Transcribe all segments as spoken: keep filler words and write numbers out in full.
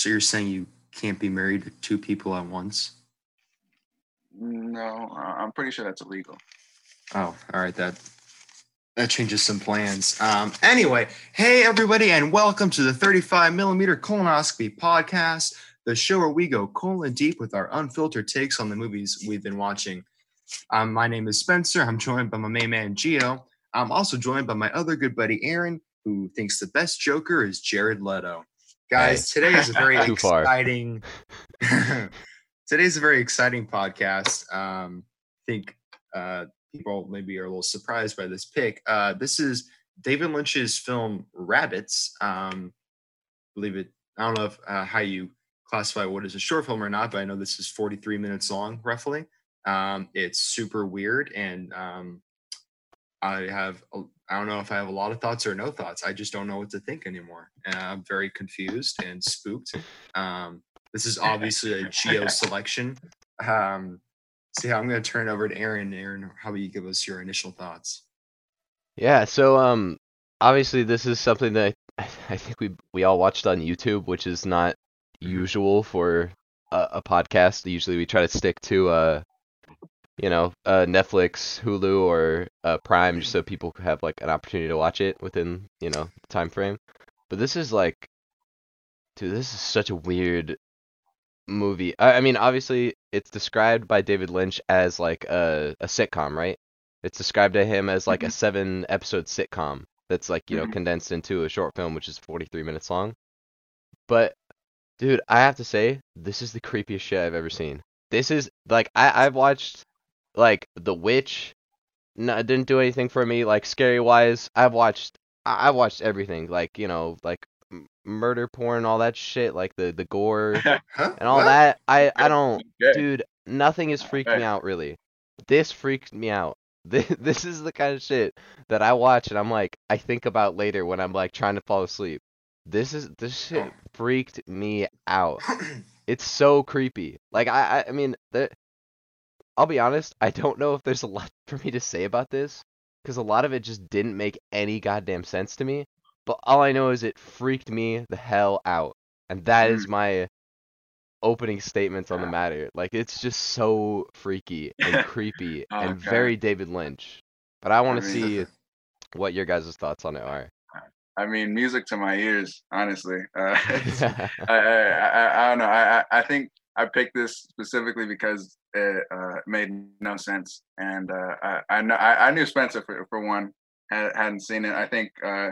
So you're saying you can't be married to two people at once? No, I'm pretty sure that's illegal. Oh, all right. That that changes some plans. Um, anyway, hey, everybody, and welcome to the thirty-five millimeter Colonoscopy Podcast, the show where we go colon deep with our unfiltered takes on the movies we've been watching. Um, my name is Spencer. I'm joined by my main man, Gio. I'm also joined by my other good buddy, Aaron, who thinks the best Joker is Jared Leto. Guys, hey. Today is a very exciting... Today's a very exciting podcast. Um, I think uh, people maybe are a little surprised by this pick. Uh, this is David Lynch's film Rabbits. Um, believe it. I don't know if, uh, how you classify what is a short film or not, but I know this is forty-three minutes long, roughly. Um, it's super weird, and um, I have... A, I don't know if I have a lot of thoughts or no thoughts. I just don't know what to think anymore. And I'm very confused and spooked. Um, this is obviously a Geo selection. Um, so yeah, I'm going to turn it over to Aaron. Aaron, how about you give us your initial thoughts? Yeah, so um, obviously this is something that I, I think we we all watched on YouTube, which is not usual for a, a podcast. Usually we try to stick to... Uh, you know, uh, Netflix, Hulu, or uh, Prime, just so people have, like, an opportunity to watch it within, you know, the time frame. But this is, like, dude, this is such a weird movie. I, I mean, obviously, it's described by David Lynch as, like, a, a sitcom, right? It's described to him as, like, mm-hmm. a seven-episode sitcom that's, like, you mm-hmm. know, condensed into a short film, which is forty-three minutes long. But, dude, I have to say, this is the creepiest shit I've ever seen. This is, like, I, I've watched... Like, The Witch no, didn't do anything for me, like, scary-wise. I've watched I've watched everything, like, you know, like, m- murder porn, all that shit, like, the, the gore huh? and all what? that. I, I don't, okay. dude, nothing has freaked okay. me out, really. This freaked me out. This, this is the kind of shit that I watch, and I'm like, I think about later when I'm, like, trying to fall asleep. This is, this shit freaked me out. It's so creepy. Like, I, I, I mean, the... I'll be honest, I don't know if there's a lot for me to say about this, because a lot of it just didn't make any goddamn sense to me, but all I know is it freaked me the hell out, and that is my opening statements on the matter. Like, it's just so freaky and creepy oh, and God. very David Lynch, but I want to I mean, see what your guys' thoughts on it are. I mean, music to my ears, honestly. Uh, I, I, I, I don't know, I, I think... I picked this specifically because it uh, made no sense, and uh, I, I, know, I I knew Spencer for, for one had, hadn't seen it. I think uh,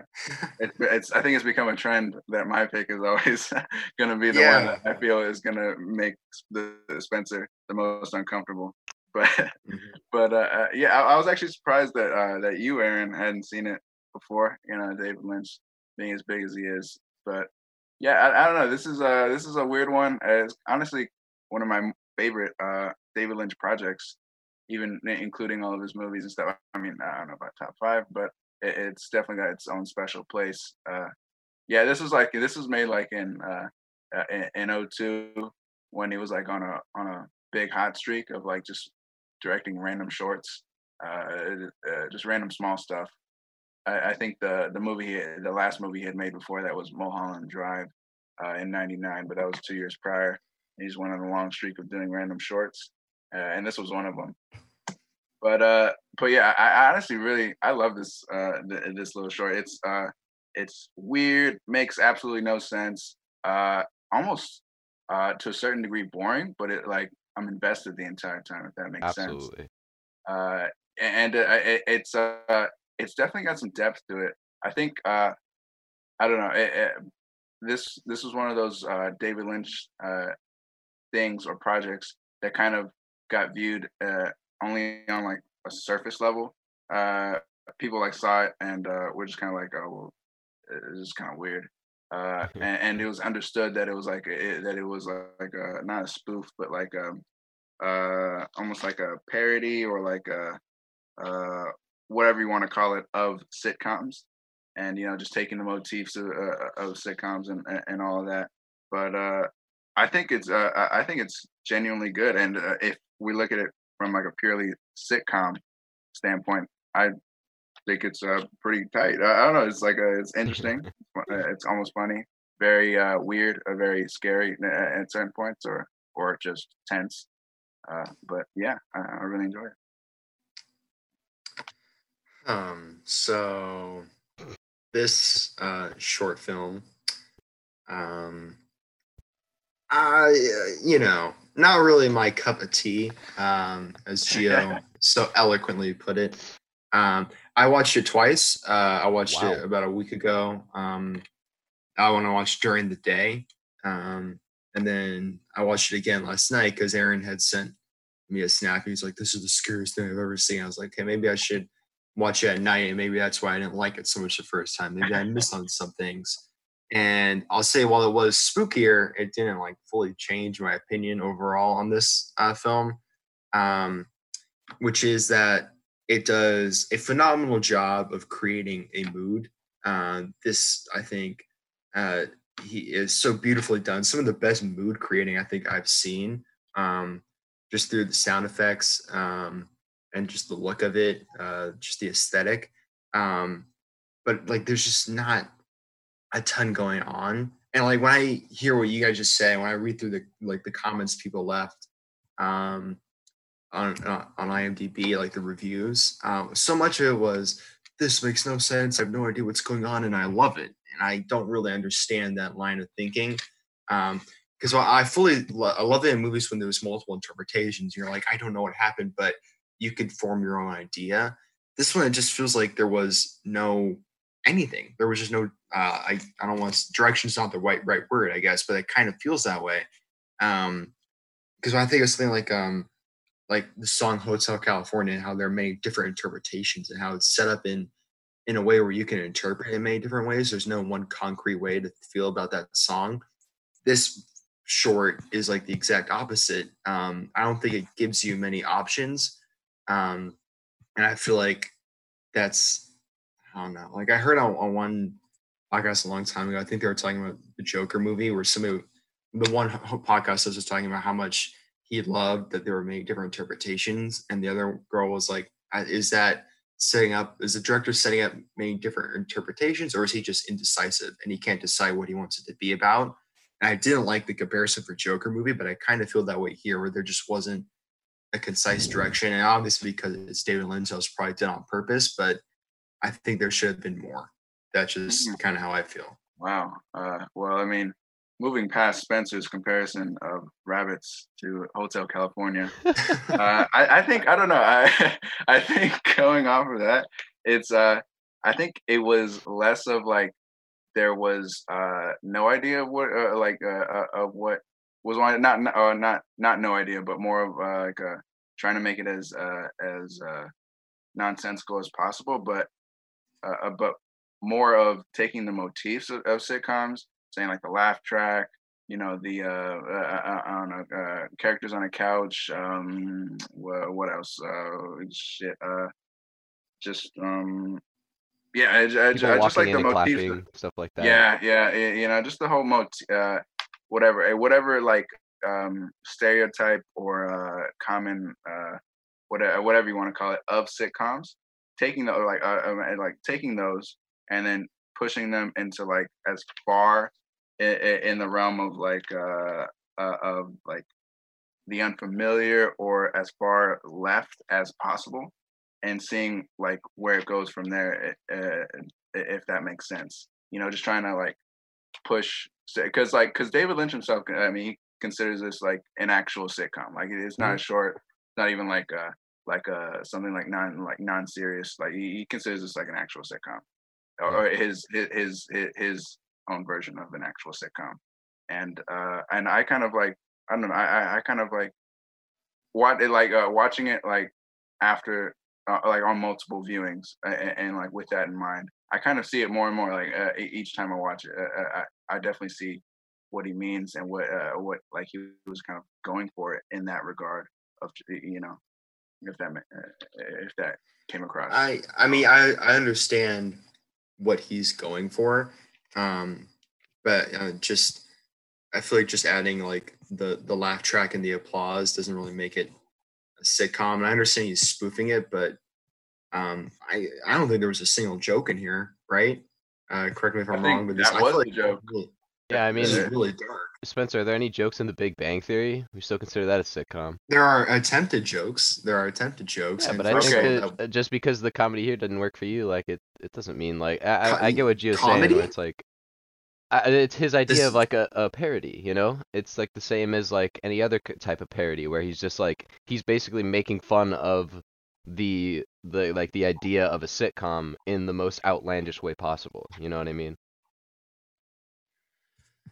it, it's I think it's become a trend that my pick is always going to be the yeah. one that I feel is going to make the, the Spencer the most uncomfortable. But mm-hmm. but uh, yeah, I, I was actually surprised that uh, that you, Aaron, hadn't seen it before. You know, David Lynch being as big as he is, but. Yeah, I, I don't know. This is a this is a weird one. It's honestly one of my favorite uh, David Lynch projects, even including all of his movies and stuff. I mean, I don't know about top five, but it, it's definitely got its own special place. Uh, yeah, this was like this was made like in uh, in oh two when he was like on a on a big hot streak of like just directing random shorts, uh, uh, just random small stuff. I think the the movie, the last movie he had made before that was Mulholland Drive uh, in ninety-nine, but that was two years prior. He just went on a long streak of doing random shorts, uh, and this was one of them. But uh, but yeah, I, I honestly really I love this uh, th- this little short. It's uh, it's weird, makes absolutely no sense, uh, almost uh, to a certain degree boring, but it like I'm invested the entire time. If that makes absolutely. sense, absolutely. Uh, and uh, it, it's uh. It's definitely got some depth to it. I think uh, I don't know. It, it, this this was one of those uh, David Lynch uh, things or projects that kind of got viewed uh, only on like a surface level. Uh, people like saw it and uh, we're just kind of like, oh, well, it's just kind of weird. Uh, and, and it was understood that it was like it, that it was like a, not a spoof, but like a, uh, almost like a parody or like a. Uh, whatever you want to call it, of sitcoms, and you know, just taking the motifs of, uh, of sitcoms and and all of that. But uh, I think it's uh, I think it's genuinely good. And uh, if we look at it from like a purely sitcom standpoint, I think it's uh, pretty tight. I don't know. It's like a, it's interesting. It's almost funny. very uh, weird or very scary at certain points, or or just tense. Uh, but yeah, I, I really enjoy it. Um, so this uh, short film, um, I you know, not really my cup of tea, um, as Gio so eloquently put it. Um, I watched it twice. Uh, I watched wow. it about a week ago. Um, I want to watch during the day. Um, and then I watched it again last night because Aaron had sent me a snap. He's like, this is the scariest thing I've ever seen. I was like, okay, maybe I should watch it at night. And maybe that's why I didn't like it so much the first time. Maybe I missed on some things. And I'll say, while it was spookier, it didn't like fully change my opinion overall on this uh, film, um, which is that it does a phenomenal job of creating a mood. Uh, this, I think, uh, he is so beautifully done. Some of the best mood creating I think I've seen, um, just through the sound effects um, and just the look of it, uh, just the aesthetic. Um, but like, there's just not a ton going on. And like, when I hear what you guys just say, when I read through the like the comments people left, um, on uh, on I M D B, like the reviews, um so much of it was, this makes no sense, I have no idea what's going on, and I love it, and I don't really understand that line of thinking, um because I fully lo- I love it in movies when there's multiple interpretations, you're like, I don't know what happened, but you can form your own idea. This one, it just feels like there was no anything, there was just no uh I, I don't want to, direction's not the right right word, I guess, but it kind of feels that way, um because when I think of something like um like the song Hotel California, and how there are many different interpretations, and how it's set up in, in a way where you can interpret it in many different ways. There's no one concrete way to feel about that song. This short is like the exact opposite. Um, I don't think it gives you many options. Um, and I feel like that's, I don't know, like I heard on, on one podcast a long time ago, I think they were talking about the Joker movie, where somebody, the one podcast was just talking about how much he loved that there were many different interpretations. And the other girl was like, is that setting up, is the director setting up many different interpretations, or is he just indecisive and he can't decide what he wants it to be about? And I didn't like the comparison for Joker movie, but I kind of feel that way here, where there just wasn't a concise direction. And obviously because it's David Lynch, it was probably done on purpose, but I think there should have been more. That's just kind of how I feel. Wow. Uh, well, I mean, moving past Spencer's comparison of Rabbits to Hotel California, uh, I, I think I don't know. I I think going off of that, it's uh, I think it was less of like there was uh, no idea of what uh, like uh, uh, of what was wanted. Not uh, not not no idea, but more of uh, like uh, trying to make it as uh, as uh, nonsensical as possible, but uh, but more of taking the motifs of, of sitcoms. Saying like the laugh track, you know, the uh, uh, I don't know, uh, characters on a couch. Um, what, what else? Uh, shit. Uh, just um, yeah, I, I, I just like the motif, stuff like that. Yeah, yeah, it, you know, just the whole motif, uh, whatever, whatever, like um, stereotype or uh, common, uh, whatever, whatever you want to call it, of sitcoms. Taking the like, uh, like taking those and then pushing them into like as far in, in the realm of like uh, uh of like the unfamiliar or as far left as possible, and seeing like where it goes from there, uh, if that makes sense, you know, just trying to like push, because like because David Lynch himself, I mean, he considers this like an actual sitcom, like it's not a short, not even like uh like uh something like non like non-serious, like he considers this like an actual sitcom. Or his, his his his own version of an actual sitcom, and uh, and I kind of like I don't know I I kind of like what it like uh, watching it like after uh, like on multiple viewings, and, and like with that in mind, I kind of see it more and more like uh, each time I watch it, uh, I I definitely see what he means and what uh, what like he was kind of going for it in that regard of, you know, if that if that came across. I I mean I I understand what he's going for, um but uh, just I feel like just adding like the the laugh track and the applause doesn't really make it a sitcom. And I understand he's spoofing it, but um i i don't think there was a single joke in here, right? Uh correct me if I'm wrong, but this, that was a joke. Yeah, I mean, it's really dark. Spencer, are there any jokes in The Big Bang Theory? We still consider that a sitcom. There are attempted jokes. There are attempted jokes. Yeah, but I think okay. that just because the comedy here didn't work for you, like it, it doesn't mean like I, I, I get what Gio's saying. It's like I, it's his idea this... of like a, a parody. You know, it's like the same as like any other type of parody where he's just like he's basically making fun of the the like the idea of a sitcom in the most outlandish way possible. You know what I mean?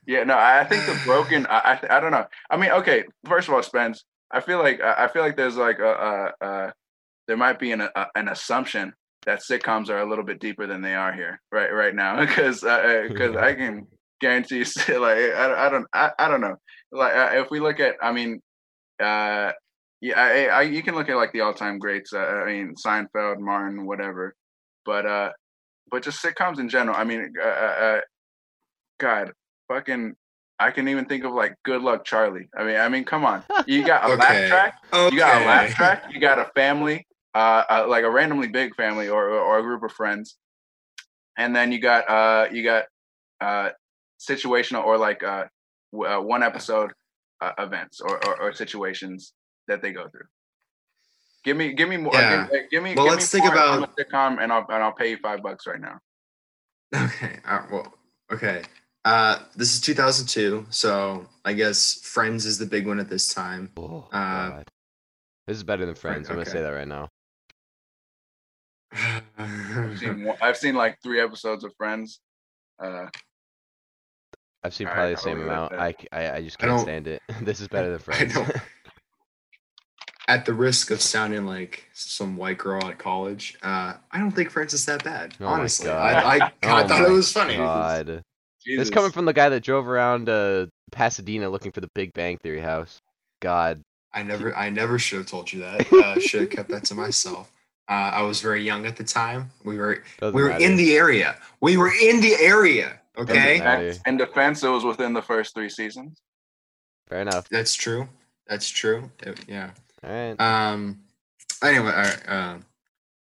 Yeah, no, I think the broken, I, I I don't know. I mean, okay, first of all, Spence, I feel like I feel like there's like a, a, a there might be an a, an assumption that sitcoms are a little bit deeper than they are here right right now, because because uh, I can guarantee like I, I don't I, I don't know like if we look at I mean uh yeah I, I you can look at like the all-time greats uh, I mean Seinfeld, Martin, whatever, but uh but just sitcoms in general. I mean uh, uh God. Fucking, I can even think of like Good Luck Charlie. I mean, I mean, come on. You got a okay. laugh track. Okay. You got a laugh track. You got a family, uh, uh, like a randomly big family or or a group of friends, and then you got uh you got uh situational or like uh, w- uh one episode uh, events or, or or situations that they go through. Give me, give me more. Yeah. Give, give me. Well, give let's me think about sitcom, and I'll and I'll pay you five bucks right now. Okay. Uh, well. Okay. Uh, this is two thousand two, so I guess Friends is the big one at this time. Oh, uh, God. This is better than Friends. Friends okay. I'm gonna say that right now. I've, seen one, I've seen like three episodes of Friends. Uh, I've seen probably right, the same amount. I, I, I just can't I stand it. This is better than Friends. I don't, at the risk of sounding like some white girl at college, uh, I don't think Friends is that bad. Oh honestly, I, I, oh I thought it was funny. God. Jesus. This coming from the guy that drove around uh, Pasadena looking for the Big Bang Theory house. God, I never, I never should have told you that. Uh, should have kept that to myself. Uh, I was very young at the time. We were, Doesn't we were matter. in the area. We were in the area. Okay. In defense, it was within the first three seasons. Fair enough. That's true. That's true. It, yeah. All right. Um. Anyway, all right. Uh,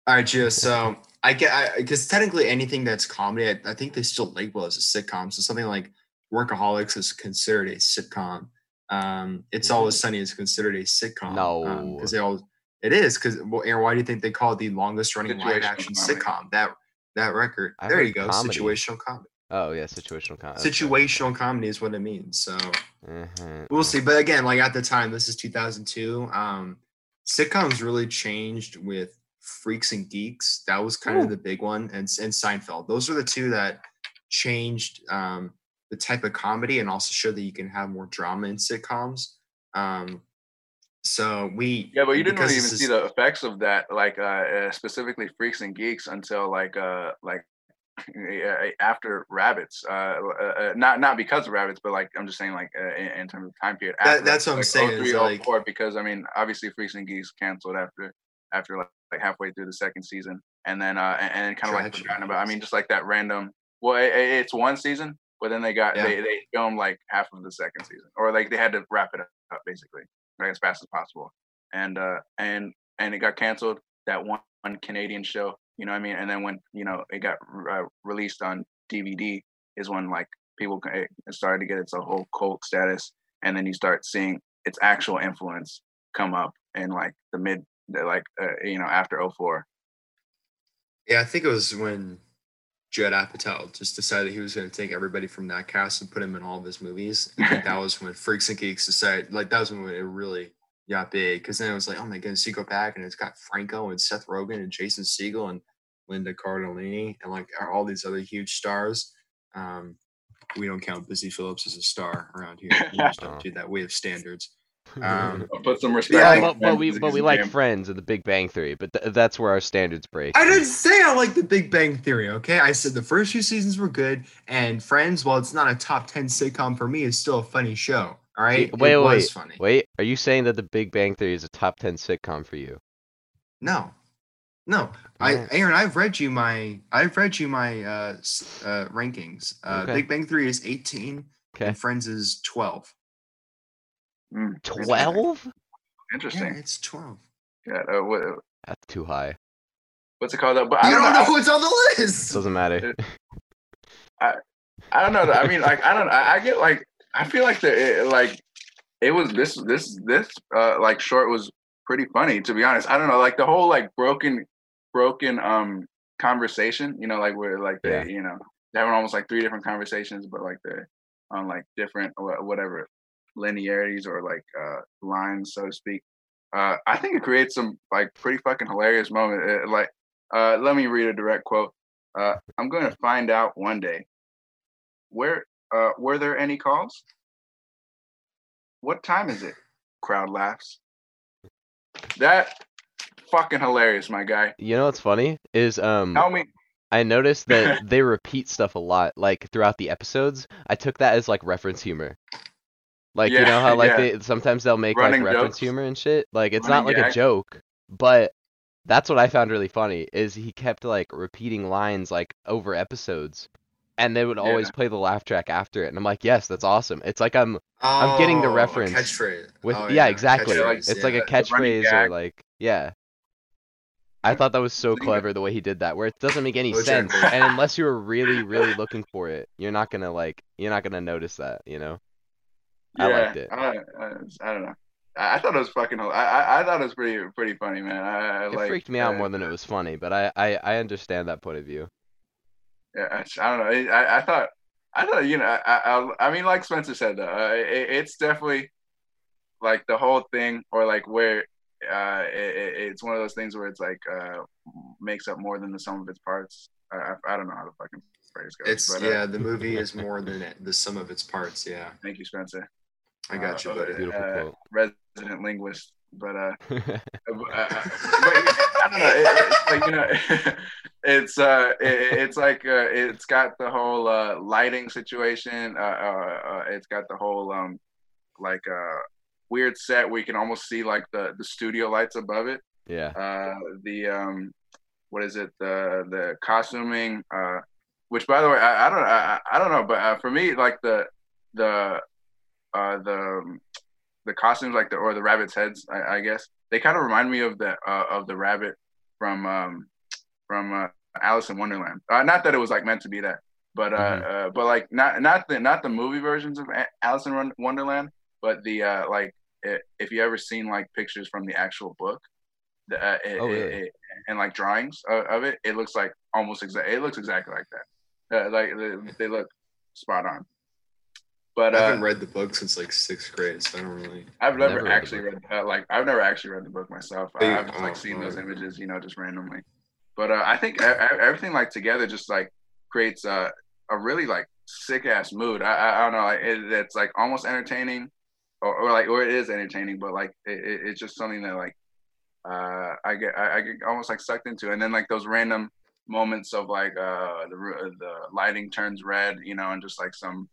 all right, Gio. So. I get because technically anything that's comedy, I, I think they still label as a sitcom. So something like Workaholics is considered a sitcom. Um, it's Always Sunny is considered a sitcom. No, because um, they all it is. Because well, Aaron, why do you think they call it the longest running live action sitcom? That that record. I there you go. Comedy. Situational comedy. Oh yeah, situational comedy. Situational comedy is what it means. So mm-hmm. we'll see. But again, like at the time, this is two thousand two. Um, sitcoms really changed with Freaks and Geeks. That was kind Ooh. of the big one, and and Seinfeld. Those are the two that changed um the type of comedy and also showed that you can have more drama in sitcoms. Um so we yeah but you didn't really even is, see the effects of that, like uh, uh specifically Freaks and Geeks, until like uh like after Rabbits. Uh, uh not not because of Rabbits, but like I'm just saying like uh, in, in terms of time period after that, that's what like I'm saying oh three, like, oh four, because I mean obviously Freaks and Geeks canceled after after like like halfway through the second season, and then uh and, and kind of like forgotten about. I mean, just like that random. Well, it, it's one season, but then they got yeah. they they filmed like half of the second season, or like they had to wrap it up basically, like as fast as possible. And uh and and it got canceled. That one, one Canadian show, you know what I mean. And then when you know it got uh, released on D V D, is when like people it started to get its a whole cult status, and then you start seeing its actual influence come up in like the mid. Like uh, you know, after oh four. Yeah, I think it was when Judd Apatow just decided he was going to take everybody from that cast and put him in all of his movies. I think that was when Freaks and Geeks decided. Like that was when it really got big, because then it was like, oh my goodness, you go back and it's got Franco and Seth Rogen and Jason Segel and Linda Cardellini and like all these other huge stars. Um, we don't count Busy Phillips as a star around here. We just don't do that. We have standards. Um, put some respect. Yeah, but, but we but we like Friends and The Big Bang Theory, but th- that's where our standards break. I didn't say I like The Big Bang Theory, okay? I said the first few seasons were good, and Friends, while it's not a top ten sitcom for me, is still a funny show. All right, wait, it wait, was funny. Wait, are you saying that The Big Bang Theory is a top ten sitcom for you? No, no. I Aaron, I've read you my I've read you my uh, uh, rankings. Uh, okay. Big Bang Theory is eighteen, okay. And Friends is twelve. twelve? Interesting. Yeah, it's twelve. God, uh, what, uh, that's too high. What's it called? But I you don't know, know who's on the list! It doesn't matter. I, I don't know. I mean, like, I don't. I get like. I feel like the it, like it was this this this uh, like short was pretty funny, to be honest. I don't know. Like the whole like broken broken um conversation. You know, like where like yeah. the you know they were almost like three different conversations, but like they're on like different whatever linearities or like uh, lines, so to speak. Uh, I think it creates some like pretty fucking hilarious moment. It, like, uh, let me read a direct quote. Uh, I'm going to find out one day. Where uh, were there any calls? What time is it? Crowd laughs. That fucking hilarious, my guy. You know what's funny is um. Tell me. I noticed that they repeat stuff a lot, like throughout the episodes. I took that as like reference humor. Like, yeah, you know how like yeah. they sometimes they'll make Running like reference jokes. humor and shit. Like it's Running not like gag. a joke, but that's what I found really funny is he kept like repeating lines like over episodes, and they would always yeah. play the laugh track after it. And I'm like, yes, that's awesome. It's like I'm oh, I'm getting the reference. Catchphrase. With oh, yeah, yeah, exactly. Catchphrase, it's yeah, like a catchphrase or like yeah. I thought that was so clever the way he did that, where it doesn't make any sense, and unless you were really, really looking for it, you're not gonna like, you're not gonna notice that, you know. Yeah, I liked it. I, I, I don't know. I, I thought it was fucking. I, I I thought it was pretty, pretty funny, man. I, I, it like, freaked me out uh, more than it was funny, but I, I, I understand that point of view. Yeah, I, I don't know. I, I thought, I thought, you know, I, I, I mean, like Spencer said, though, uh, it, it's definitely like the whole thing, or like where. Uh, it, it's one of those things where it's like uh, makes up more than the sum of its parts. I, I don't know how the fucking phrase goes. It's but, yeah, uh, the movie is more than it, the sum of its parts. Yeah. Thank you, Spencer. I got uh, you, buddy. Beautiful uh, quote. Resident linguist, but uh, uh, but, I don't know. It, it's like you know, it's uh, it, it's like uh, it's got the whole uh, lighting situation. Uh, uh, uh, it's got the whole um, like uh. weird set where you can almost see like the the studio lights above it. Yeah. Uh, the um, what is it? The the costuming, uh, which by the way, I, I don't I, I don't know, but uh, for me, like the the uh, the the costumes, like the or the rabbits' heads, I, I guess they kind of remind me of the uh, of the rabbit from um, from uh, Alice in Wonderland. Uh, not that it was like meant to be that, but uh, mm-hmm. uh, but like not not the not the movie versions of Alice in Wonderland, but the uh, like. If you ever seen like pictures from the actual book, the, uh, it, oh, really? it, and like drawings of, of it, it looks like almost exactly. It looks exactly like that. Uh, like they, they look spot on. But uh, I haven't read the book since like sixth grade, so I don't really. I've never, never actually read, read uh, like I've never actually read the book myself. But I've just, like oh, seen oh, those images, you know, just randomly. But uh, I think everything like together just like creates uh, a really like sick ass mood. I, I, I don't know. Like, it, it's like almost entertaining. Or, or like, or it is entertaining, but like, it, it, it's just something that like, uh, I get, I, I get almost like sucked into. And then like those random moments of like, uh, the the lighting turns red, you know, and just like some,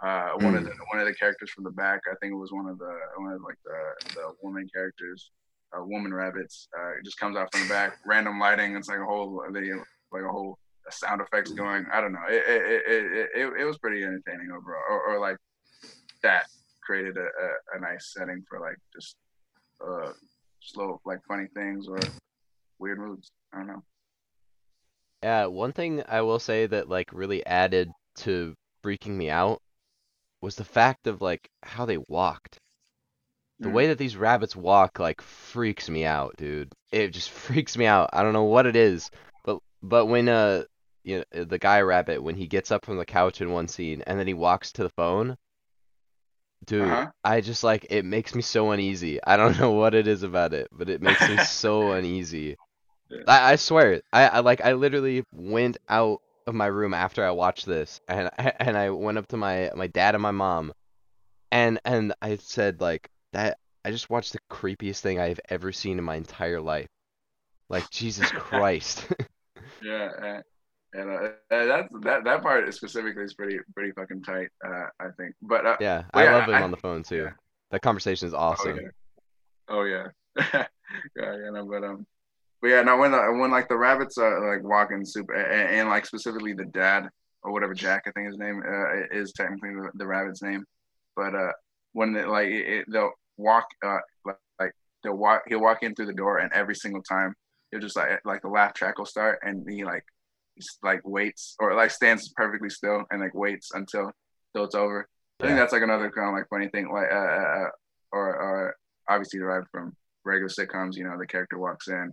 uh, one mm. of the one of the characters from the back, I think it was one of the one of like the the woman characters, uh, woman rabbits, uh, it just comes out from the back, random lighting. It's like a whole video, like a whole sound effects going. I don't know. It it it it, it, it was pretty entertaining overall, or, or like that. Created a, a, a nice setting for like just uh slow like funny things or weird moods. I don't know. Yeah, uh, one thing I will say that like really added to freaking me out was the fact of like how they walked. The mm-hmm. way that these rabbits walk like freaks me out, dude. It just freaks me out. I don't know what it is, but but when uh you know the guy rabbit when he gets up from the couch in one scene and then he walks to the phone. Dude, uh-huh. I just like it makes me so uneasy. I don't know what it is about it, but it makes me so uneasy. Yeah. I, I swear, I, I like I literally went out of my room after I watched this, and I, and I went up to my, my dad and my mom, and and I said like that I just watched the creepiest thing I've ever seen in my entire life. Like Jesus Christ. Yeah. Uh... And uh, that that that part specifically is pretty pretty fucking tight, uh, I think. But uh, yeah, I yeah, love him I, on the phone too. Yeah. That conversation is awesome. Oh yeah, oh, yeah. Yeah, you know. But um, but yeah, now when uh, when like the rabbits are like walking super, and, and like specifically the dad or whatever Jack, I think his name uh, is technically the, the rabbit's name. But uh, when they, like it, they'll walk uh like they'll walk he'll walk in through the door, and every single time he'll just like like the laugh track will start, and he like. like waits or like stands perfectly still and like waits until, until it's over. Yeah. I think that's like another kind of like funny thing, like uh, uh or or obviously derived from regular sitcoms. You know, the character walks in,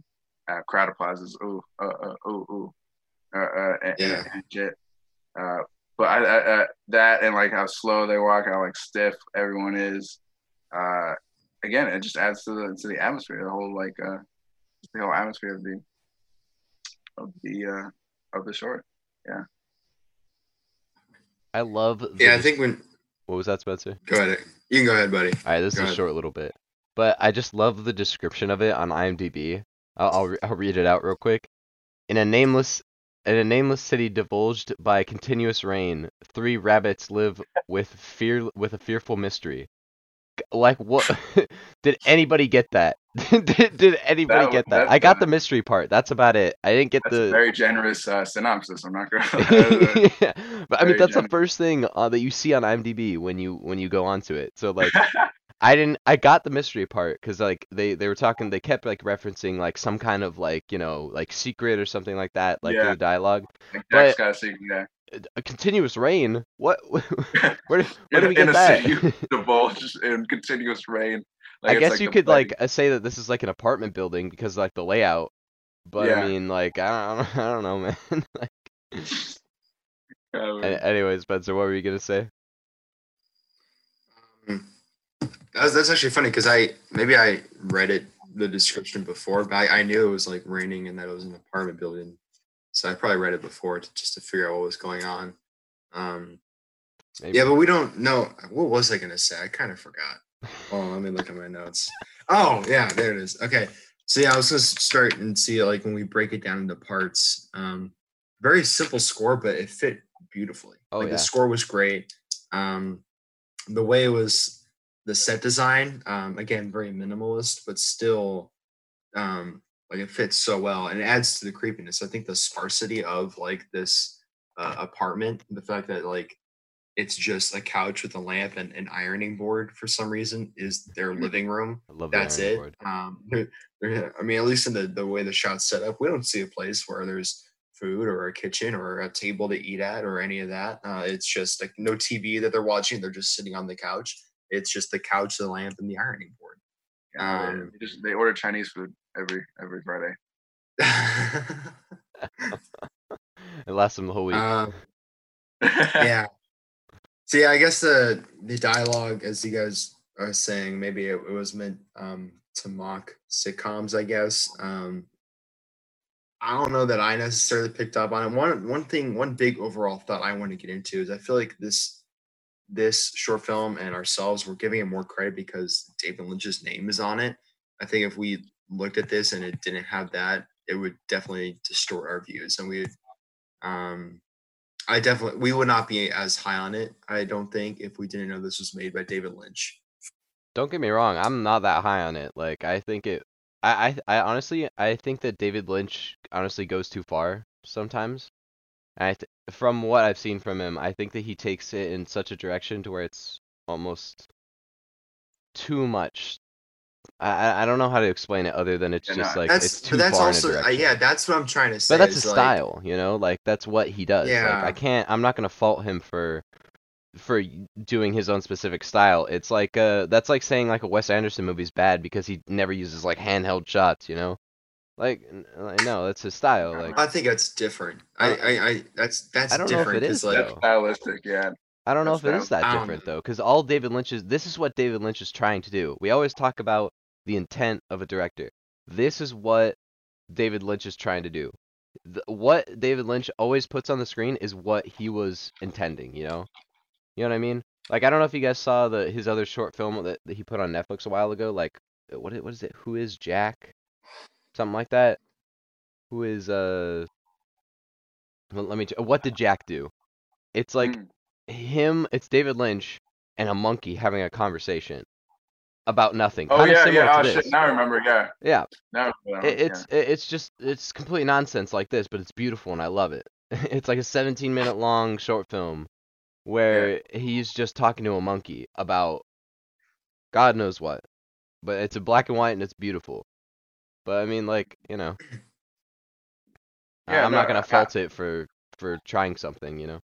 uh, crowd applauses, ooh, uh, uh, ooh, ooh, uh, uh, and, yeah. and, and shit. Uh, but I, I, I, that and like how slow they walk, how like stiff everyone is. Uh, again, it just adds to the to the atmosphere, the whole like uh, the whole atmosphere of the of the uh, of the short. Yeah, I love. The... Yeah, I think when. What was that, Spencer? Go ahead. You can go ahead, buddy. All right, this go is ahead. a short little bit. But I just love the description of it on IMDb. I'll, I'll, re- I'll read it out real quick. In a nameless in a nameless city divulged by continuous rain, three rabbits live with fear with a fearful mystery. Like, what? Did anybody get that? did, did anybody that, get that? I got the mystery part. That's about it. I didn't get that's the... very generous uh, synopsis. I'm not gonna... yeah. But I mean, that's generous. The first thing uh, that you see on IMDb when you when you go onto it. So, like... I didn't. I got the mystery part because like they, they were talking. They kept like referencing like some kind of like you know like secret or something like that. Like yeah. the dialogue. Jack's got a secret. Yeah. A continuous rain. What? Where did we get that? Divulged in continuous rain. Like, I guess like you could like uh, say that this is like an apartment building because like the layout. But yeah. I mean, like I don't, I don't know, man. like. Um, Anyways, Spencer, what were you gonna say? Um, That's, that's actually funny because I maybe I read it the description before, but I, I knew it was like raining and that it was an apartment building, so I probably read it before to, just to figure out what was going on. Um, yeah, but we don't know. What was I gonna say? I kind of forgot. Oh, let me look at my notes. Oh, yeah, there it is. Okay, so yeah, I was gonna start and see like when we break it down into parts. Um, very simple score, but it fit beautifully. Oh, like yeah. The score was great. Um, the way it was. The set design, um, again, very minimalist, but still, um, like it fits so well and it adds to the creepiness. I think the sparsity of like this uh, apartment, the fact that like it's just a couch with a lamp and an ironing board for some reason is their living room. I love That's it. Board. Um, they're, they're, I mean, at least in the, the way the shot's set up, we don't see a place where there's food or a kitchen or a table to eat at or any of that. Uh, it's just like no T V that they're watching. They're just sitting on the couch. It's just the couch, the lamp, and the ironing board. Um, they, just, they order Chinese food every every Friday. It lasts them the whole week. Um, yeah. So yeah, I guess the the dialogue, as you guys are saying, maybe it, it was meant um, to mock sitcoms. I guess um, I don't know that I necessarily picked up on it. One one thing, one big overall thought I want to get into is I feel like this. This short film and ourselves, we're giving it more credit because David Lynch's name is on it. I think if we looked at this and it didn't have that, it would definitely distort our views. And we would, um, I definitely, we would not be as high on it, I don't think, if we didn't know this was made by David Lynch. Don't get me wrong, I'm not that high on it. Like, I think it, I, I, I honestly, I think that David Lynch honestly goes too far sometimes. And I th- from what I've seen from him, I think that he takes it in such a direction to where it's almost too much. I I don't know how to explain it other than it's yeah, just no, like it's too that's far also, in a direction. Uh, yeah, that's what I'm trying to say. But that's his like, style, you know, like that's what he does. Yeah. Like, I can't. I'm not gonna fault him for for doing his own specific style. It's like uh, that's like saying like a Wes Anderson movie's bad because he never uses like handheld shots, you know. Like, no, that's his style. Like, I think that's different. I, I, I that's that's I don't different. Know if it is like, that's stylistic, yeah. I don't know that's if it is that um, different though, because all David Lynch is. This is what David Lynch is trying to do. We always talk about the intent of a director. This is what David Lynch is trying to do. The, what David Lynch always puts on the screen is what he was intending. You know, you know what I mean? Like, I don't know if you guys saw the his other short film that, that he put on Netflix a while ago. Like, what what is it? Who is Jack? Something like that. Who is uh? Let me. What did Jack do? It's like mm. him. It's David Lynch and a monkey having a conversation about nothing. Oh kind yeah, yeah. Oh, shit, now I remember. Yeah. Yeah. Now I remember, it, it's yeah. It, it's just it's complete nonsense like this, but it's beautiful and I love it. It's like a seventeen minute long short film where yeah. he's just talking to a monkey about God knows what, but it's a black and white and it's beautiful. But I mean, like, you know, Yeah, uh, I'm no, not gonna fault I, it for for trying something, you know.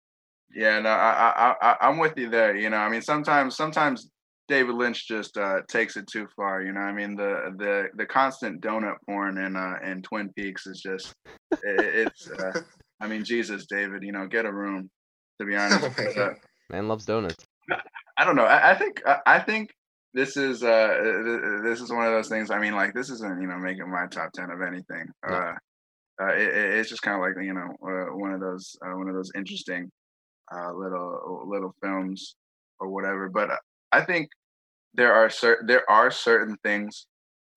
Yeah, no, I, I, I, I'm with you there. You know, I mean, sometimes, sometimes David Lynch just uh, takes it too far. You know, I mean, the the the constant donut porn in uh, in Twin Peaks is just, it, it's. Uh, I mean, Jesus, David, you know, get a room. To be honest, but, uh, man loves donuts. I don't know. I, I think I, I think this is uh this is one of those things. I mean, like, this isn't, you know, making my top ten of anything. No. Uh, uh, it, it's just kind of like, you know, uh, one of those uh, one of those interesting. Uh, little little films or whatever, but uh, I think there are certain there are certain things,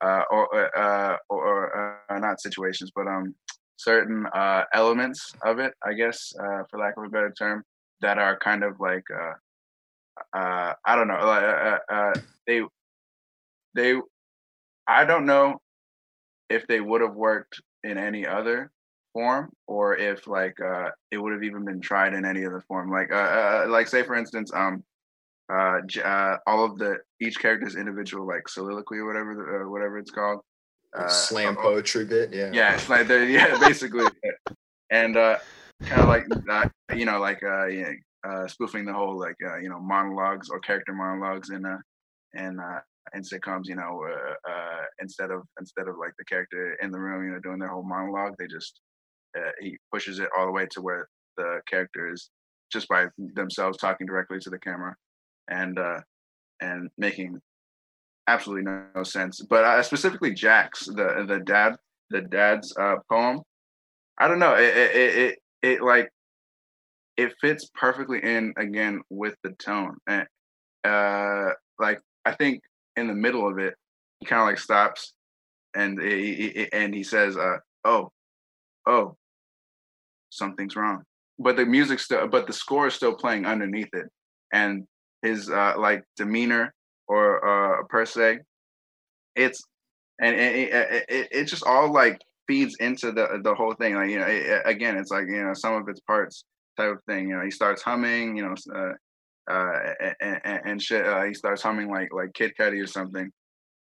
uh, or uh, or uh, not situations, but um, certain uh, elements of it, I guess, uh, for lack of a better term, that are kind of like uh, uh, I don't know, uh, uh, uh, they they I don't know if they would have worked in any other form, or if like uh it would have even been tried in any other form, like uh, uh like say for instance um uh, uh all of the each character's individual like soliloquy or whatever the, uh, whatever it's called, uh, slam poetry bit, yeah yeah it's like yeah basically and uh kind of like uh, you know like uh, yeah, uh spoofing the whole like uh, you know monologues or character monologues in uh and uh and sitcoms, you know uh, uh instead of instead of like the character in the room, you know, doing their whole monologue, they just Uh, he pushes it all the way to where the character is just by themselves talking directly to the camera, and uh, and making absolutely no, no sense. But uh, specifically Jack's, the the dad the dad's uh, poem, I don't know. It it, it it it like it fits perfectly in again with the tone. And uh, like I think in the middle of it, he kind of like stops, and it, it, and he says, uh, "Oh, oh." Something's wrong, but the music still, but the score is still playing underneath it, and his uh, like demeanor or uh, per se, it's and it, it, it, it just all like feeds into the the whole thing. Like, you know, it, again, it's like, you know, some of its parts type of thing. You know, he starts humming, you know, uh, uh, and, and shit. Uh, he starts humming like like Kid Cudi or something.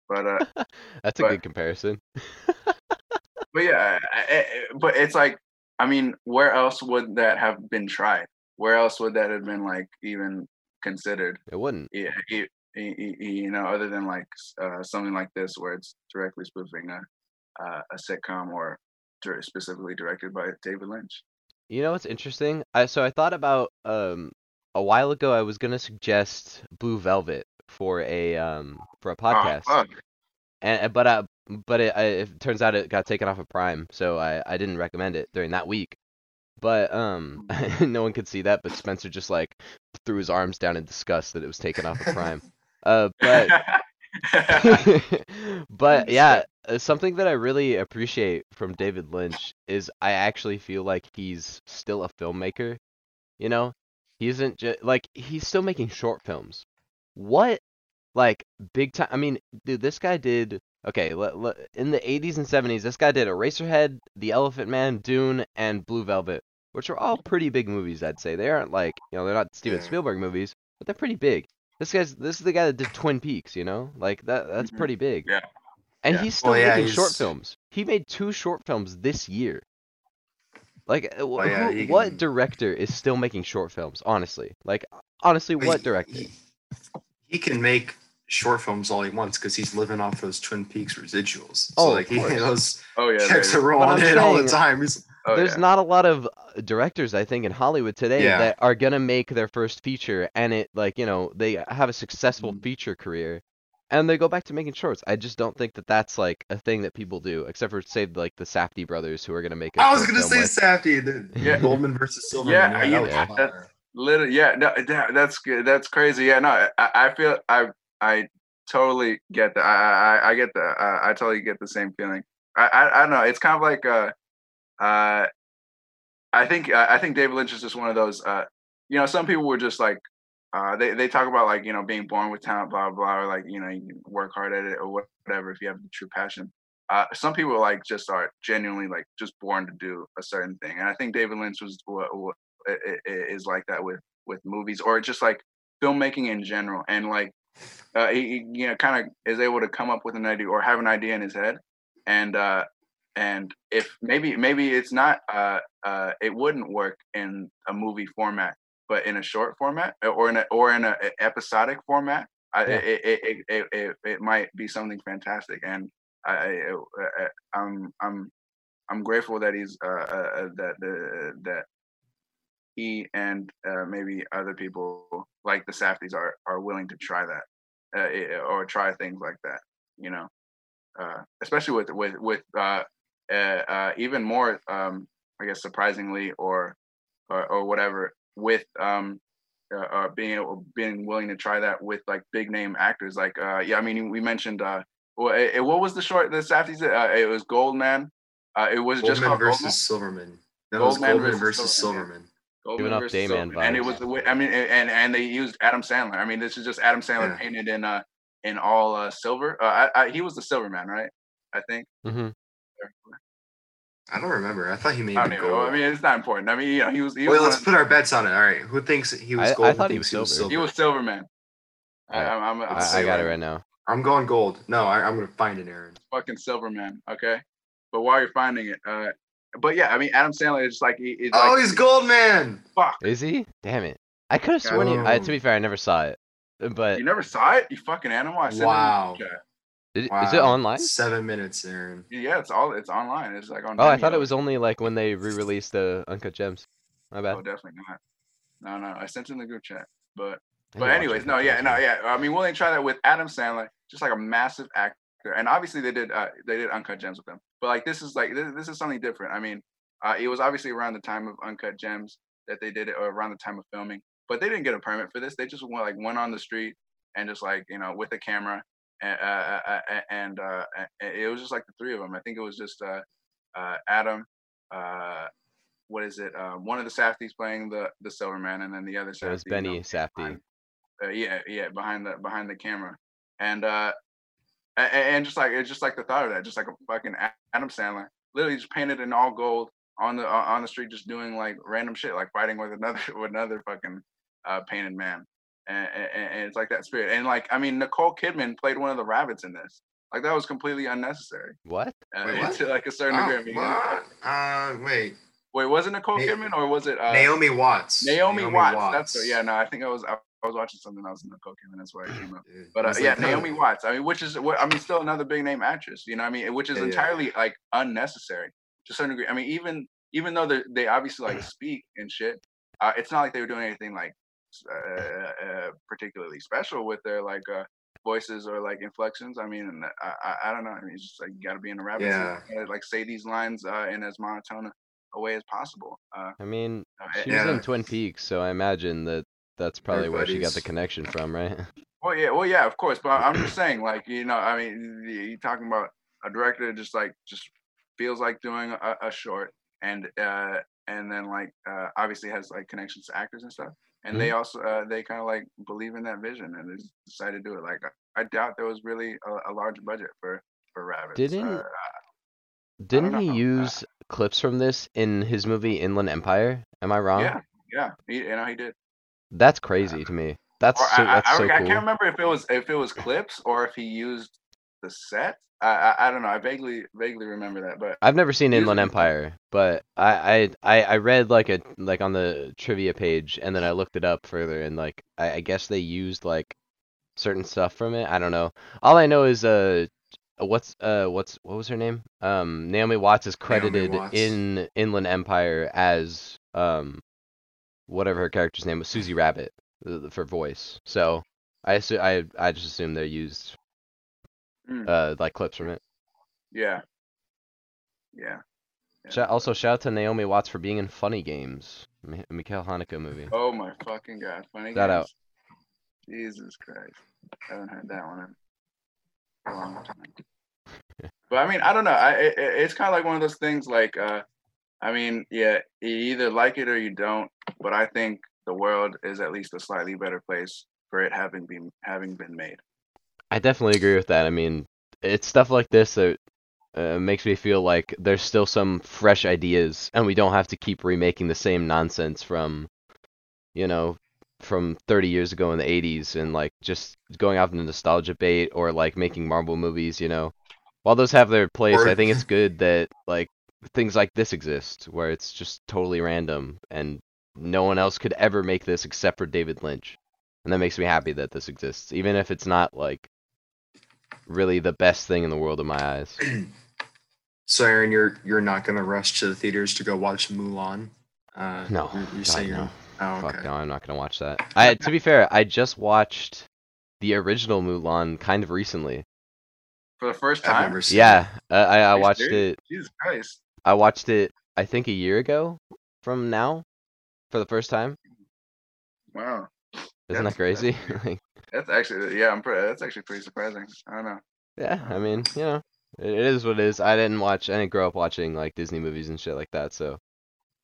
But uh, that's but, a good comparison. But yeah, it, it, but it's like, I mean, where else would that have been tried? Where else would that have been like even considered? It wouldn't. Yeah, you, you, you know, other than like uh, something like this, where it's directly spoofing a, uh, a sitcom, or specifically directed by David Lynch. You know, it's interesting. I, so I thought about um, a while ago. I was gonna suggest Blue Velvet for a um, for a podcast, oh, fuck. and but I. But it, it turns out it got taken off of Prime, so I, I didn't recommend it during that week. But um, no one could see that, but Spencer just like threw his arms down in disgust that it was taken off of Prime. uh, but but yeah, something that I really appreciate from David Lynch is I actually feel like he's still a filmmaker. You know, he isn't just like he's still making short films. What like big time? I mean, dude, this guy did. Okay, l- l- in the eighties and seventies, this guy did Eraserhead, The Elephant Man, Dune, and Blue Velvet, which are all pretty big movies, I'd say. They aren't like, you know, they're not Steven yeah. Spielberg movies, but they're pretty big. This guy's this is the guy that did Twin Peaks, you know? Like, that that's mm-hmm. pretty big. Yeah. And yeah. he's still well, yeah, making he's... short films. He made two short films this year. Like, wh- well, yeah, who, can... what director is still making short films, honestly? Like, honestly, well, what he, director? He, he can make... short films all he wants because he's living off those Twin Peaks residuals. So oh, like he, those oh, yeah, checks are rolling in saying, all the time. He's, oh, there's yeah. not a lot of directors, I think, in Hollywood today yeah. that are gonna make their first feature and it like you know they have a successful mm. feature career and they go back to making shorts. I just don't think that that's like a thing that people do, except for say like the Safdie brothers who are gonna make. A I was gonna say like... Safdie, the yeah. Goldman versus Silverman. Yeah, yeah, yeah. That, literally, yeah, no, that, that's good. That's crazy. Yeah, no, I, I feel I. I totally get that. I I, I get the. Uh, I totally get the same feeling. I, I I don't know. It's kind of like uh, uh, I think uh, I think David Lynch is just one of those. Uh, you know, some people were just like, uh, they they talk about like you know being born with talent, blah blah, or like you know you work hard at it or whatever if you have the true passion. Uh, some people like just are genuinely like just born to do a certain thing, and I think David Lynch was is like that with with movies or just like filmmaking in general, and like. Uh, he, he, you know, kind of is able to come up with an idea or have an idea in his head, and uh, And if maybe maybe it's not, uh, uh, it wouldn't work in a movie format, but in a short format or in a, or in a episodic format, I, yeah. it, it, it it it might be something fantastic. And I, I, I I'm I'm I'm grateful that he's uh, uh, that the that he and uh, maybe other people like the Safdies are are willing to try that. Uh, it, or try things like that, you know, uh, especially with with with uh, uh, uh, even more, um, I guess, surprisingly or or, or whatever, with um, uh, uh, being able, being willing to try that with like big name actors, like uh, yeah, I mean, we mentioned uh, well, it, it, what was the short the Safdies? Uh, it was Goldman. Uh, it was Goldman just called versus Goldman? Silverman. That Goldman was Goldman versus Silverman. Silverman. Giving up Dayman vibes. And it was the way, I mean, and and they used Adam Sandler. I mean, this is just Adam Sandler yeah. painted in uh in all uh, silver. Uh, I, I, he was the silver man, right? I think. Mm-hmm. I don't remember. I thought he made. I, don't gold. I mean, it's not important. I mean, you know, he was. He Wait, was let's put our bets on it. All right, who thinks he was I, gold? I thought he was, he was silver. He was silver man. Right. I, I'm, I'm, I, I got it right now. I'm going gold. No, I, I'm gonna find it, Aaron. Fucking silver man. Okay, but while you're finding it, uh. But yeah, I mean, Adam Sandler is like he, he's oh, like, he's Goldman. Fuck. Is he? Damn it! I could have sworn. Oh. He, I, to be fair, I never saw it. But you never saw it? You fucking animal! I said wow. It wow. Is it online? Seven minutes, Aaron. Yeah, it's all. It's online. It's like on. Oh, Vimeo. I thought it was only like when they re-released the Uncut Gems. My bad. Oh, definitely not. No, no, I sent it in the group chat. But but anyways, no, yeah, no, yeah. I mean, willing to try that with Adam Sandler, just like a massive actor. And obviously they did uh, they did Uncut Gems with them, but like this is like this, this is something different. I mean, uh, it was obviously around the time of Uncut Gems that they did it, or around the time of filming. But they didn't get a permit for this. They just went like went on the street and just like you know with a camera, and uh, and uh, it was just like the three of them. I think it was just uh, uh, Adam, uh, what is it? Uh, one of the Safdies playing the the Silverman, and then the other Safdie. It was Benny you know, Safdie. Behind, uh, yeah, yeah, behind the behind the camera, and. Uh, And just like it's just like the thought of that, just like a fucking Adam Sandler, literally just painted in all gold on the on the street, just doing like random shit, like fighting with another with another fucking uh, painted man, and, and, and it's like that spirit. And like I mean, Nicole Kidman played one of the rabbits in this, like that was completely unnecessary. What? Uh, wait, what? To like a certain oh, degree. Uh, wait. Wait, was it Nicole Na- Kidman or was it uh, Naomi Watts? Naomi, Naomi Watts. Watts. That's what, yeah. No, I think I was. I, I was watching something else in the cooking, and that's where I came up. But uh, yeah, like, Naomi Watts. I mean, which is I mean, still another big name actress. You know, what I mean, which is yeah, entirely yeah. like unnecessary to a certain degree. I mean, even even though they they obviously like speak and shit, uh, it's not like they were doing anything like uh, uh, particularly special with their like uh, voices or like inflections. I mean, and I, I I don't know. I mean, it's just like you got to be in the rabbit. Yeah. You gotta, like say these lines uh, in as monotone a way as possible. Uh, I mean, she was yeah. in Twin Peaks, so I imagine that. That's probably Everybody's... where she got the connection from, right? Well, yeah, well, yeah, of course. But I'm just saying, like, you know, I mean, you're talking about a director just like just feels like doing a, a short, and uh, and then like uh, obviously has like connections to actors and stuff, and mm-hmm. they also uh, they kind of like believe in that vision and they decided to do it. Like, I, I doubt there was really a, a large budget for for Rabbits. Didn't uh, didn't he use uh, clips from this in his movie Inland Empire? Am I wrong? Yeah, yeah, he, you know, he did. That's crazy to me. That's, so, that's I, I, so cool. I can't remember if it was if it was clips or if he used the set. I I, I don't know. I vaguely vaguely remember that, but I've never seen Inland Empire. But I, I I read like a like on the trivia page, and then I looked it up further, and like I, I guess they used like certain stuff from it. I don't know. All I know is uh what's uh what's what was her name? Um Naomi Watts is credited Watts. in Inland Empire as um. whatever her character's name was, Susie Rabbit, for voice. So I assu- I I just assume they used mm. uh like clips from it. Yeah. Yeah. yeah. Shout, also, shout out to Naomi Watts for being in Funny Games, M- Michael Haneke movie. Oh my fucking god, Funny shout Games. Out. Jesus Christ, I haven't heard that one in a long time. But I mean, I don't know. I it, it's kind of like one of those things, like. uh I mean, yeah, you either like it or you don't, but I think the world is at least a slightly better place for it having been having been made. I definitely agree with that. I mean, it's stuff like this that uh, makes me feel like there's still some fresh ideas, and we don't have to keep remaking the same nonsense from, you know, from thirty years ago in the eighties, and like just going off into nostalgia bait or like making Marvel movies, you know. while those have their place, or... I think it's good that like things like this exist, where it's just totally random and no one else could ever make this except for David Lynch. And that makes me happy that this exists, even if it's not like really the best thing in the world in my eyes. So Aaron, you're you're not gonna rush to the theaters to go watch Mulan? Uh, no, you're, you're God, saying no. You're... Oh, Fuck okay. no, I'm not gonna watch that. I to be fair, I just watched the original Mulan kind of recently. For the first time. I've never seen yeah, it. I, I watched it. Jesus Christ. I watched it. I think a year ago from now, for the first time. Wow. Isn't that's, that crazy? That's, like, that's actually yeah. I'm pretty, that's actually pretty surprising. I don't know. Yeah, I mean, you know, it, it is what it is. I didn't watch. I didn't grow up watching like Disney movies and shit like that. So.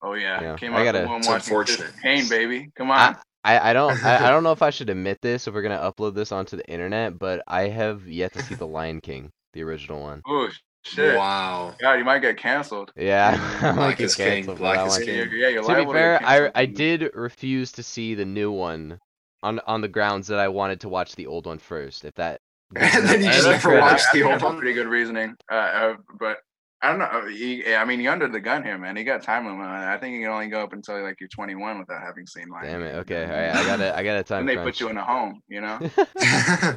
Oh yeah, you know, came I out gotta, it's unfortunate. Pain, baby, come on. I, I, I don't I, I don't know if I should admit this if we're gonna upload this onto the internet, but I have yet to see The Lion King, the original one. Oh shit! Wow. God, you might get canceled. Yeah, Black is King. Black is King. Yeah, you're liable to be fair, I I did refuse to see the new one. On on the grounds that I wanted to watch the old one first, if that. And then you just never watched the old one. Pretty good reasoning, uh, uh, but I don't know. He, I mean, he under the gun here, man. He got time limit. I think you can only go up until like you're twenty-one without having seen Lion. Damn it. Okay. All right. I got a I got a time. And they crunch. Put you in a home, you know. uh,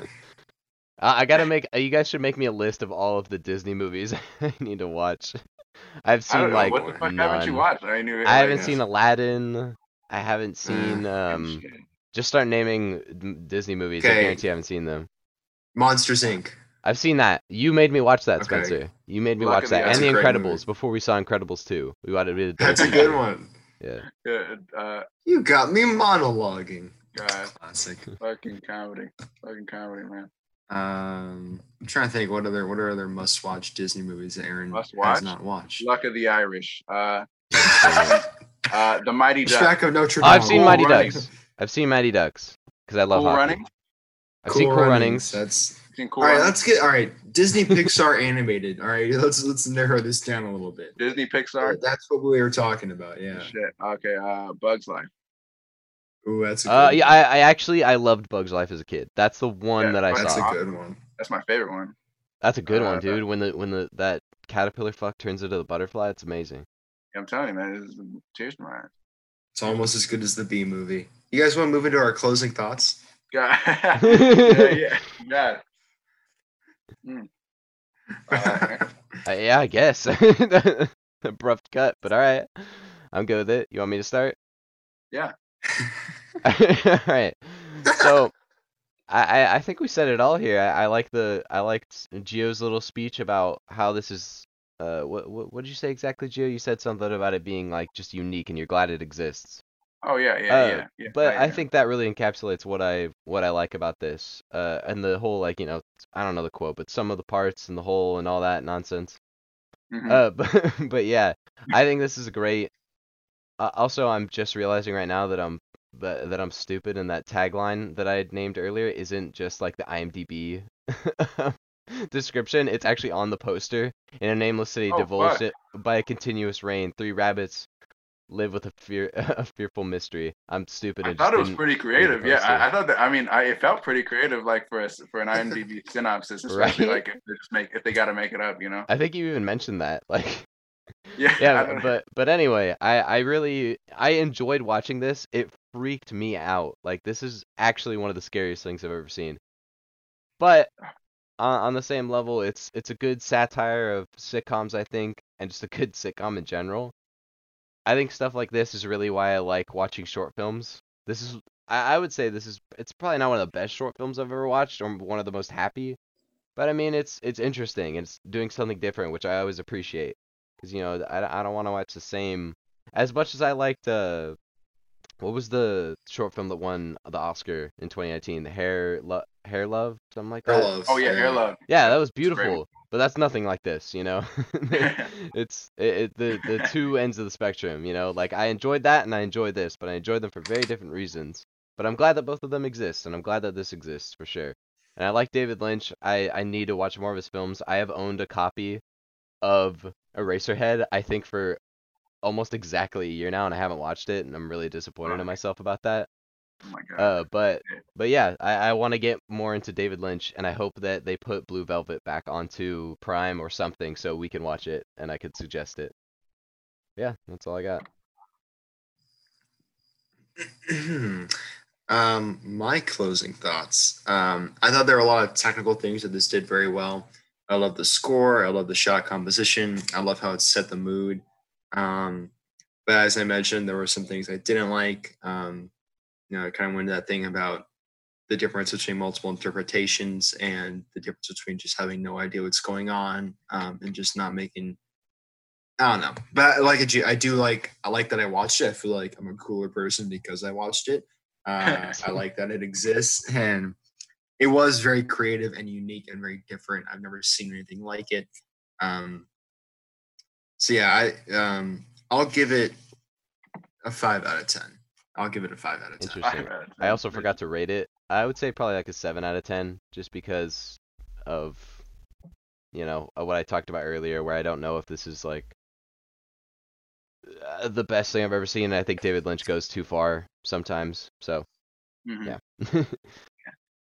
I gotta make. You guys should make me a list of all of the Disney movies I need to watch. I've seen I don't know, like what the fuck none. Haven't you watched? I, knew, I haven't I seen Aladdin. I haven't seen. um shit. Just start naming Disney movies. Okay. I guarantee I haven't seen them. Monsters, Incorporated. I've seen that. You made me watch that, Spencer. Okay. You made me Lock watch that. The and The Incredibles movie. Before we saw Incredibles two. We wanted to That's a good one. Yeah. Good. Uh, you got me monologuing. God. Classic. Fucking comedy. Fucking comedy, man. Um, I'm trying to think. What other What are other must watch Disney movies that Aaron must watch? Has not watched? Luck of the Irish. Uh, uh, The Mighty Ducks. Track of Notre Dame. I've seen Mighty Running. Ducks. I've seen Mighty Ducks because I love cool hockey. Running? I've cool seen Cool Runnings. Runnings. That's cool all right. Runnings. Let's get all right. Disney Pixar animated. All right, let's let's narrow this down a little bit. Disney Pixar. That's what we were talking about. Yeah. Shit. Okay. Uh, Bugs Life. Ooh, that's. A uh, good yeah. One. I, I actually I loved Bugs Life as a kid. That's the one yeah, that I that's saw. That's a good one. That's my favorite one. That's a good uh, one, dude. That. When the when the that caterpillar fuck turns into the butterfly, it's amazing. Yeah, I'm telling you, man. This is tears in my eyes. It's almost as good as the B movie. You guys want to move into our closing thoughts? Yeah, yeah, yeah. yeah. Mm. Uh, uh, yeah, I guess. Abrupt cut, but all right. I'm good with it. You want me to start? Yeah. All right. So, I, I think we said it all here. I, I like the I liked Gio's little speech about how this is. Uh, what what what did you say exactly, Gio? You said something about it being like just unique, and you're glad it exists. Oh yeah, yeah, uh, yeah, yeah. But I, I think that really encapsulates what I what I like about this, uh, and the whole like you know I don't know the quote, but some of the parts and the whole and all that nonsense. Mm-hmm. Uh, but but yeah, I think this is great. Uh, also, I'm just realizing right now that I'm that, that I'm stupid, and that tagline that I had named earlier isn't just like the IMDb description. It's actually on the poster. In a nameless city, oh, divulged it by a continuous rain, three rabbits live with a fear, a fearful mystery. I'm stupid. I, I thought it was pretty creative. Yeah, I, I thought that. I mean, I it felt pretty creative, like for a, for an IMDb synopsis, especially right? Like if they just make if they got to make it up, you know. I think you even mentioned that, like. Yeah. Yeah, but but anyway, I I really I enjoyed watching this. It freaked me out. Like this is actually one of the scariest things I've ever seen. But on, on the same level, it's it's a good satire of sitcoms, I think, and just a good sitcom in general. I think stuff like this is really why I like watching short films. This is, I, I would say this is, it's probably not one of the best short films I've ever watched or one of the most happy, but I mean, it's, it's interesting. It's doing something different, which I always appreciate because, you know, I, I don't want to watch the same as much as I liked, uh, what was the short film that won the Oscar in twenty nineteen? The Hair, Lo- Hair Love, something like that. Love. Oh yeah. Hair Love. Yeah. That was beautiful. But that's nothing like this, you know. it's it, it, the the two ends of the spectrum, you know. Like I enjoyed that and I enjoyed this, but I enjoyed them for very different reasons. But I'm glad that both of them exist, and I'm glad that this exists for sure. And I like David Lynch. I, I need to watch more of his films. I have owned a copy of Eraserhead, I think, for almost exactly a year now, and I haven't watched it, and I'm really disappointed in myself about that. Oh my god. Uh, but but yeah, I, I want to get more into David Lynch, and I hope that they put Blue Velvet back onto Prime or something so we can watch it and I could suggest it. Yeah, that's all I got. um, my closing thoughts. Um, I thought there were a lot of technical things that this did very well. I love the score. I love the shot composition. I love how it set the mood. Um, but as I mentioned, there were some things I didn't like. Um, you know, I kind of went into that thing about the difference between multiple interpretations and the difference between just having no idea what's going on um, and just not making, I don't know. But I like I do like, I like that I watched it. I feel like I'm a cooler person because I watched it. Uh, I like that it exists, and it was very creative and unique and very different. I've never seen anything like it. Um, so yeah, I um, I'll give it a five out of ten. I'll give it a five out of ten. Interesting. Out of ten. I also forgot to rate it. I would say probably like a seven out of ten, just because of you know what I talked about earlier, where I don't know if this is like uh, the best thing I've ever seen. And I think David Lynch goes too far sometimes. So mm-hmm. yeah.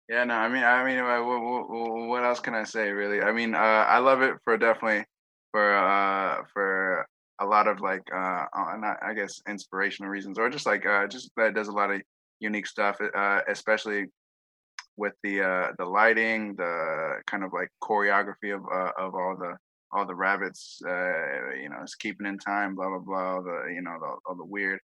Yeah, no, I mean, I mean, what, what else can I say, really? I mean, uh, I love it for definitely for uh, for a lot of like, uh, I guess, inspirational reasons, or just like uh, just that it does a lot of unique stuff, uh, especially with the uh, the lighting, the kind of like choreography of uh, of all the all the rabbits, uh, you know, it's keeping in time, blah blah blah, all the you know, the, all the weird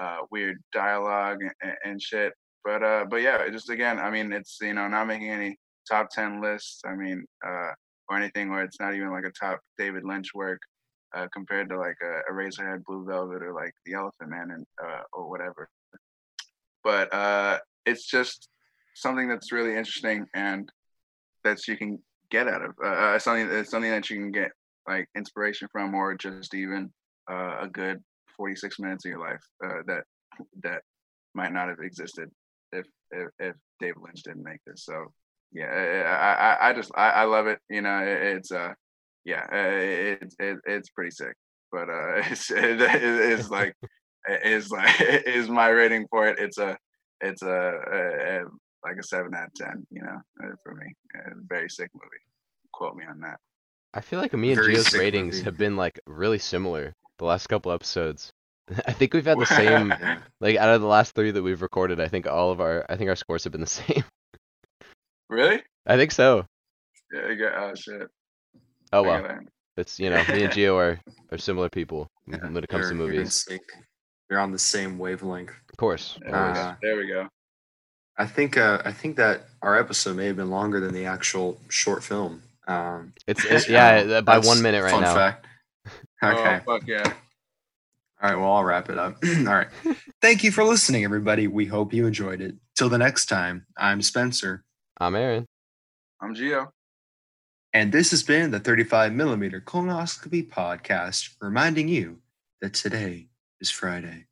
uh, weird dialogue and, and shit. But uh, but yeah, just again, I mean, it's you know not making any top ten lists. I mean, uh, or anything where it's not even like a top David Lynch work uh, compared to like a Eraserhead, Blue Velvet, or like The Elephant Man and uh, or whatever. But uh, it's just something that's really interesting and that you can get out of uh, something. It's something that you can get like inspiration from, or just even uh, a good forty-six minutes of your life uh, that that might not have existed. If, if if David Lynch didn't make this, so yeah, I I, I just I, I love it. You know, it, it's uh yeah, it's it, it's pretty sick. But uh, it's it, it's like it's like is my rating for it. It's a it's a, a, a like a seven out of ten. You know, for me, a very sick movie. Quote me on that. I feel like me and very Gio's ratings movie. Have been like really similar the last couple episodes. I think we've had the same, like out of the last three that we've recorded, I think all of our, I think our scores have been the same. Really? I think so. Yeah, you got, oh shit. Oh well, wow. It's, you know, me and Gio are, are similar people yeah, when it comes to movies. You're on the same wavelength. Of course. Uh, there we go. I think, uh, I think that our episode may have been longer than the actual short film. Um, it's, it's yeah, by one minute right fun now. Fact. Okay. Oh, fuck yeah. All right, well, I'll wrap it up. All right. Thank you for listening, everybody. We hope you enjoyed it. Till the next time, I'm Spencer. I'm Aaron. I'm Gio. And this has been the thirty-five millimeter Colonoscopy Podcast, reminding you that today is Friday.